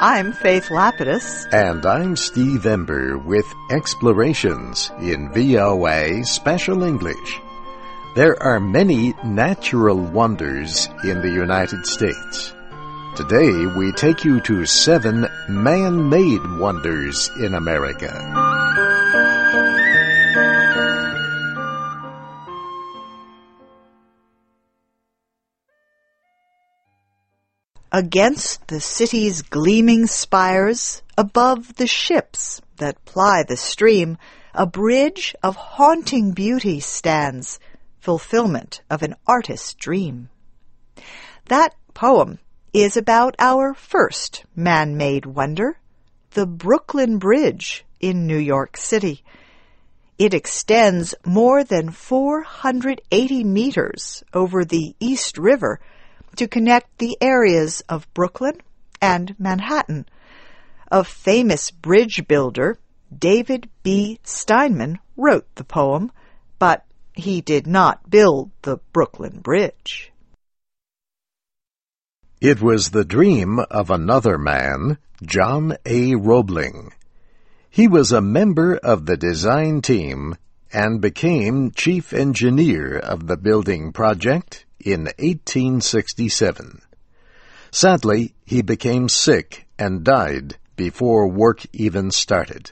I'm Faith Lapidus. And I'm Steve Ember with Explorations in VOA Special English. There are many natural wonders in the United States. Today we take you to 7 man-made wonders in America. Against the city's gleaming spires, above the ships that ply the stream, a bridge of haunting beauty stands, fulfillment of an artist's dream. That poem is about our first man-made wonder, the Brooklyn Bridge in New York City. It extends more than 480 meters over the East River to connect the areas of Brooklyn and Manhattan. A famous bridge builder, David B. Steinman, wrote the poem, but he did not build the Brooklyn Bridge. It was the dream of another man, John A. Roebling. He was a member of the design team and became chief engineer of the building project in 1867. Sadly, he became sick and died before work even started.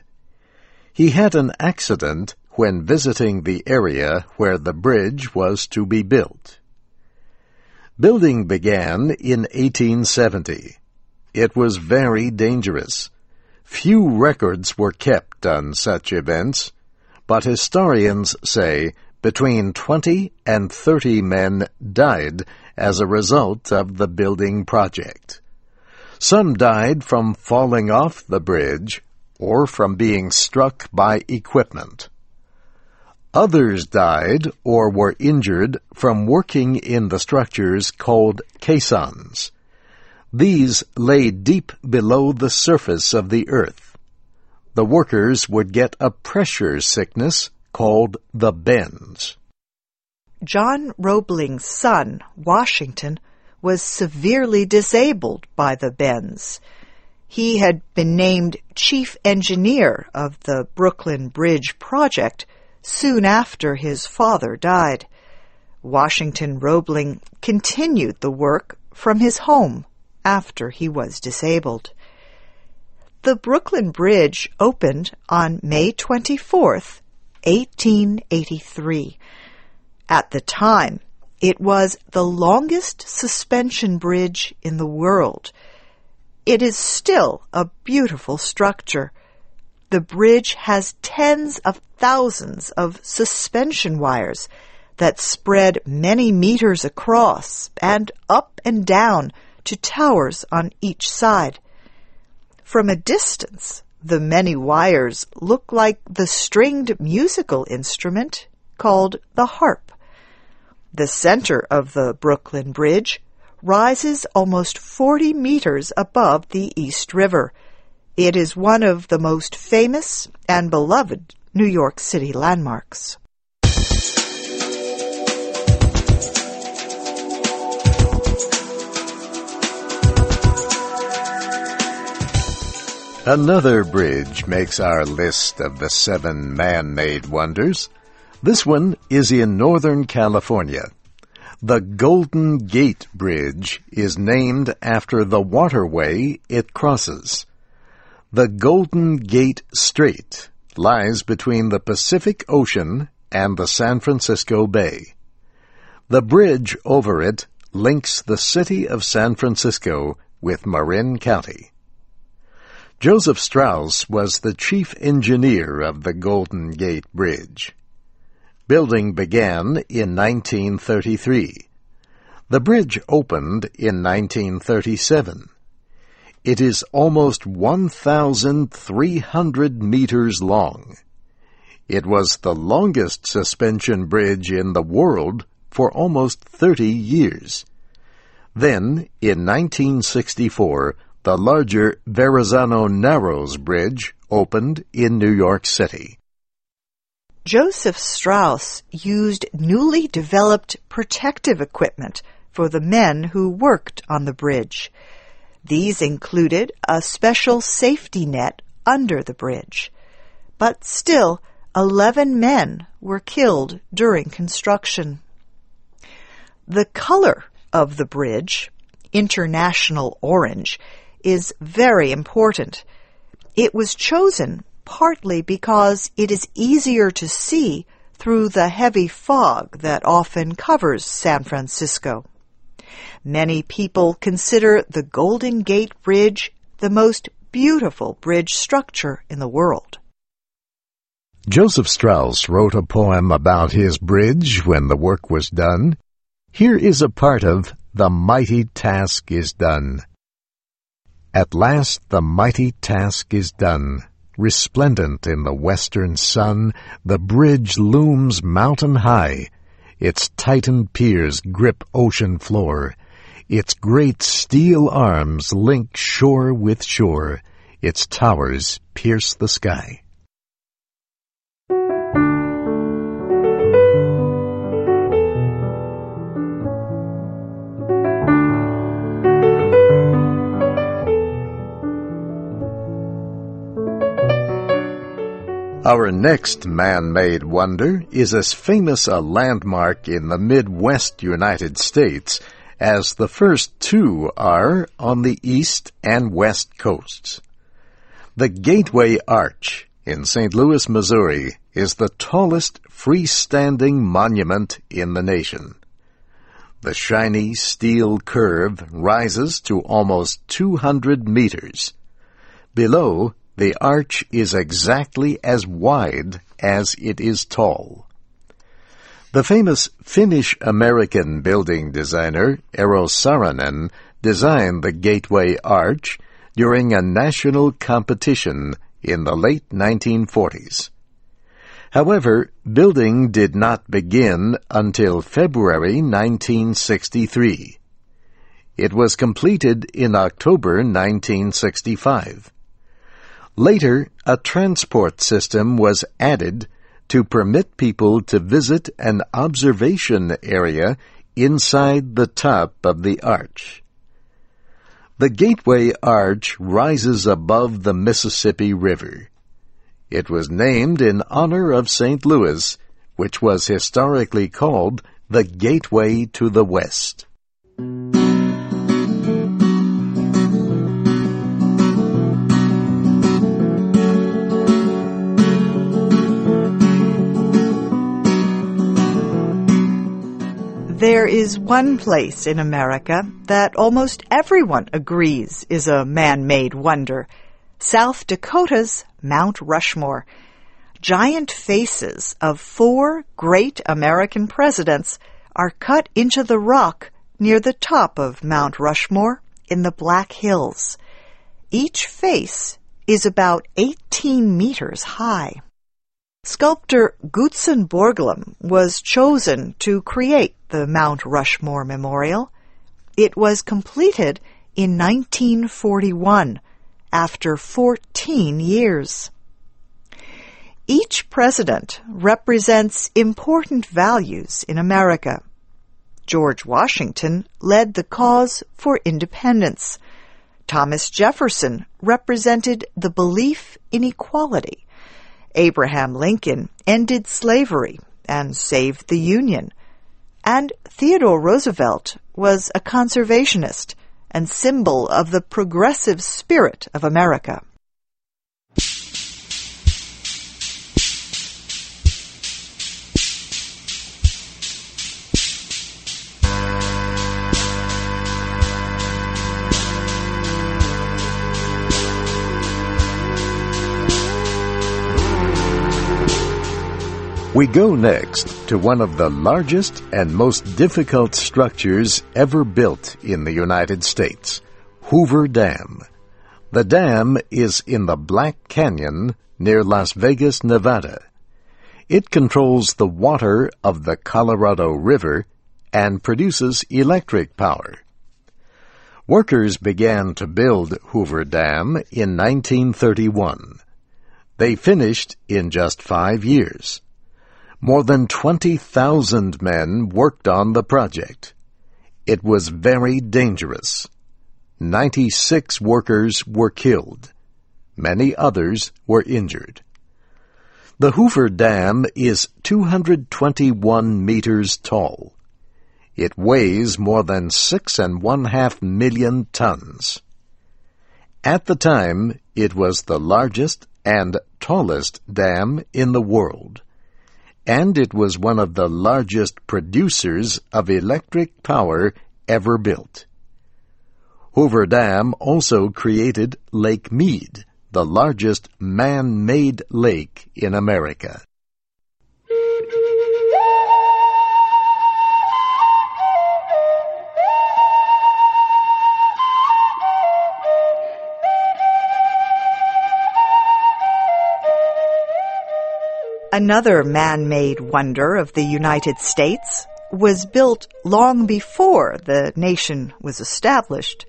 He had an accident when visiting the area where the bridge was to be built. Building began in 1870. It was very dangerous. Few records were kept on such events, but historians say between 20 and 30 men died as a result of the building project. Some died from falling off the bridge or from being struck by equipment. Others died or were injured from working in the structures called caissons. These lay deep below the surface of the earth. The workers would get a pressure sickness called the bends. John Roebling's son, Washington, was severely disabled by the bends. He had been named chief engineer of the Brooklyn Bridge project soon after his father died. Washington Roebling continued the work from his home after he was disabled. The Brooklyn Bridge opened on May 24, 1883. At the time, it was the longest suspension bridge in the world. It is still a beautiful structure. The bridge has tens of thousands of suspension wires that spread many meters across and up and down to towers on each side. From a distance, the many wires look like the stringed musical instrument called the harp. The center of the Brooklyn Bridge rises almost 40 meters above the East River. It is one of the most famous and beloved New York City landmarks. Another bridge makes our list of the 7 man-made wonders. This one is in Northern California. The Golden Gate Bridge is named after the waterway it crosses. The Golden Gate Strait lies between the Pacific Ocean and the San Francisco Bay. The bridge over it links the city of San Francisco with Marin County. Joseph Strauss was the chief engineer of the Golden Gate Bridge. Building began in 1933. The bridge opened in 1937. It is almost 1,300 meters long. It was the longest suspension bridge in the world for almost 30 years. Then, in 1964, the larger Verrazano-Narrows Bridge opened in New York City. Joseph Strauss used newly developed protective equipment for the men who worked on the bridge. These included a special safety net under the bridge. But still, 11 men were killed during construction. The color of the bridge, international orange, is very important. It was chosen partly because it is easier to see through the heavy fog that often covers San Francisco. Many people consider the Golden Gate Bridge the most beautiful bridge structure in the world. Joseph Strauss wrote a poem about his bridge when the work was done. Here is a part of "The Mighty Task is Done." At last the mighty task is done. Resplendent in the western sun, the bridge looms mountain high. Its tightened piers grip ocean floor. Its great steel arms link shore with shore. Its towers pierce the sky. Our next man-made wonder is as famous a landmark in the Midwest United States as the first two are on the East and West Coasts. The Gateway Arch in St. Louis, Missouri, is the tallest freestanding monument in the nation. The shiny steel curve rises to almost 200 meters. Below, the arch is exactly as wide as it is tall. The famous Finnish-American building designer Eero Saarinen designed the Gateway Arch during a national competition in the late 1940s. However, building did not begin until February 1963. It was completed in October 1965. Later, a transport system was added to permit people to visit an observation area inside the top of the arch. The Gateway Arch rises above the Mississippi River. It was named in honor of St. Louis, which was historically called the Gateway to the West. There is one place in America that almost everyone agrees is a man-made wonder, South Dakota's Mount Rushmore. Giant faces of four great American presidents are cut into the rock near the top of Mount Rushmore in the Black Hills. Each face is about 18 meters high. Sculptor Gutzon Borglum was chosen to create the Mount Rushmore Memorial. It was completed in 1941, after 14 years. Each president represents important values in America. George Washington led the cause for independence. Thomas Jefferson represented the belief in equality. Abraham Lincoln ended slavery and saved the Union. And Theodore Roosevelt was a conservationist and symbol of the progressive spirit of America. We go next to one of the largest and most difficult structures ever built in the United States, Hoover Dam. The dam is in the Black Canyon near Las Vegas, Nevada. It controls the water of the Colorado River and produces electric power. Workers began to build Hoover Dam in 1931. They finished in just 5 years. More than 20,000 men worked on the project. It was very dangerous. 96 workers were killed. Many others were injured. The Hoover Dam is 221 meters tall. It weighs more than 6.5 million tons. At the time, it was the largest and tallest dam in the world, and it was one of the largest producers of electric power ever built. Hoover Dam also created Lake Mead, the largest man-made lake in America. Another man-made wonder of the United States was built long before the nation was established.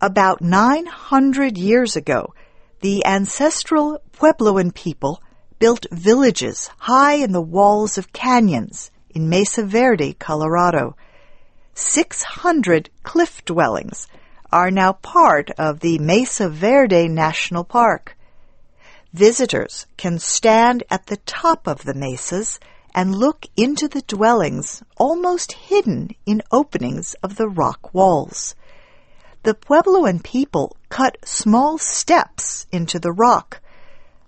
About 900 years ago, the ancestral Puebloan people built villages high in the walls of canyons in Mesa Verde, Colorado. 600 cliff dwellings are now part of the Mesa Verde National Park. Visitors can stand at the top of the mesas and look into the dwellings almost hidden in openings of the rock walls. The Puebloan people cut small steps into the rock.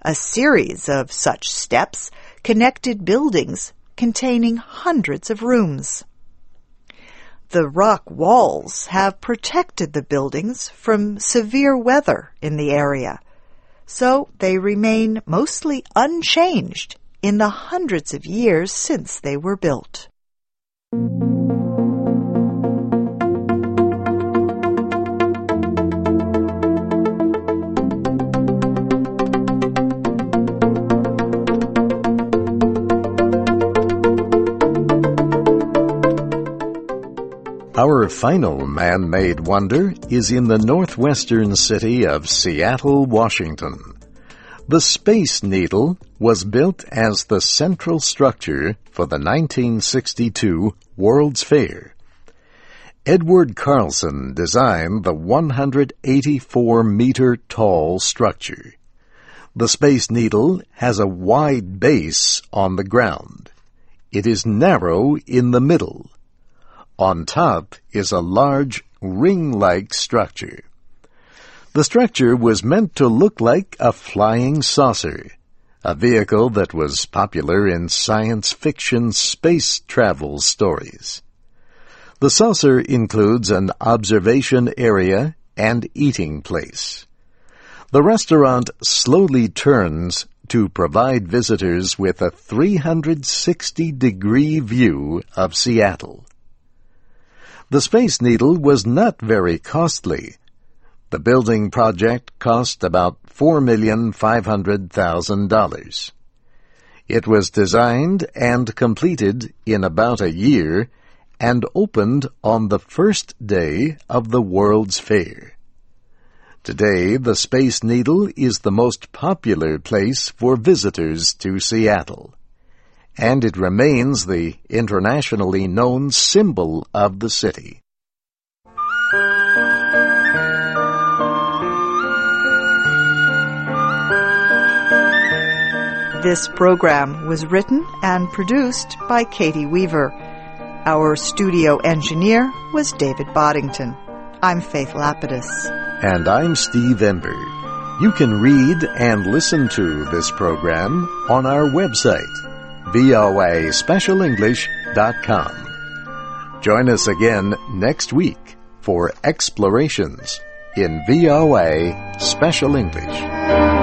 A series of such steps connected buildings containing hundreds of rooms. The rock walls have protected the buildings from severe weather in the area, so they remain mostly unchanged in the hundreds of years since they were built. Our final man-made wonder is in the northwestern city of Seattle, Washington. The Space Needle was built as the central structure for the 1962 World's Fair. Edward Carlson designed the 184-meter-tall structure. The Space Needle has a wide base on the ground. It is narrow in the middle. On top is a large, ring-like structure. The structure was meant to look like a flying saucer, a vehicle that was popular in science fiction space travel stories. The saucer includes an observation area and eating place. The restaurant slowly turns to provide visitors with a 360-degree view of Seattle. The Space Needle was not very costly. The building project cost about $4,500,000. It was designed and completed in about a year and opened on the first day of the World's Fair. Today, the Space Needle is the most popular place for visitors to Seattle, and it remains the internationally known symbol of the city. This program was written and produced by Katie Weaver. Our studio engineer was David Boddington. I'm Faith Lapidus. And I'm Steve Ember. You can read and listen to this program on our website, VOASpecialEnglish.com. Join us again next week for Explorations in VOA Special English.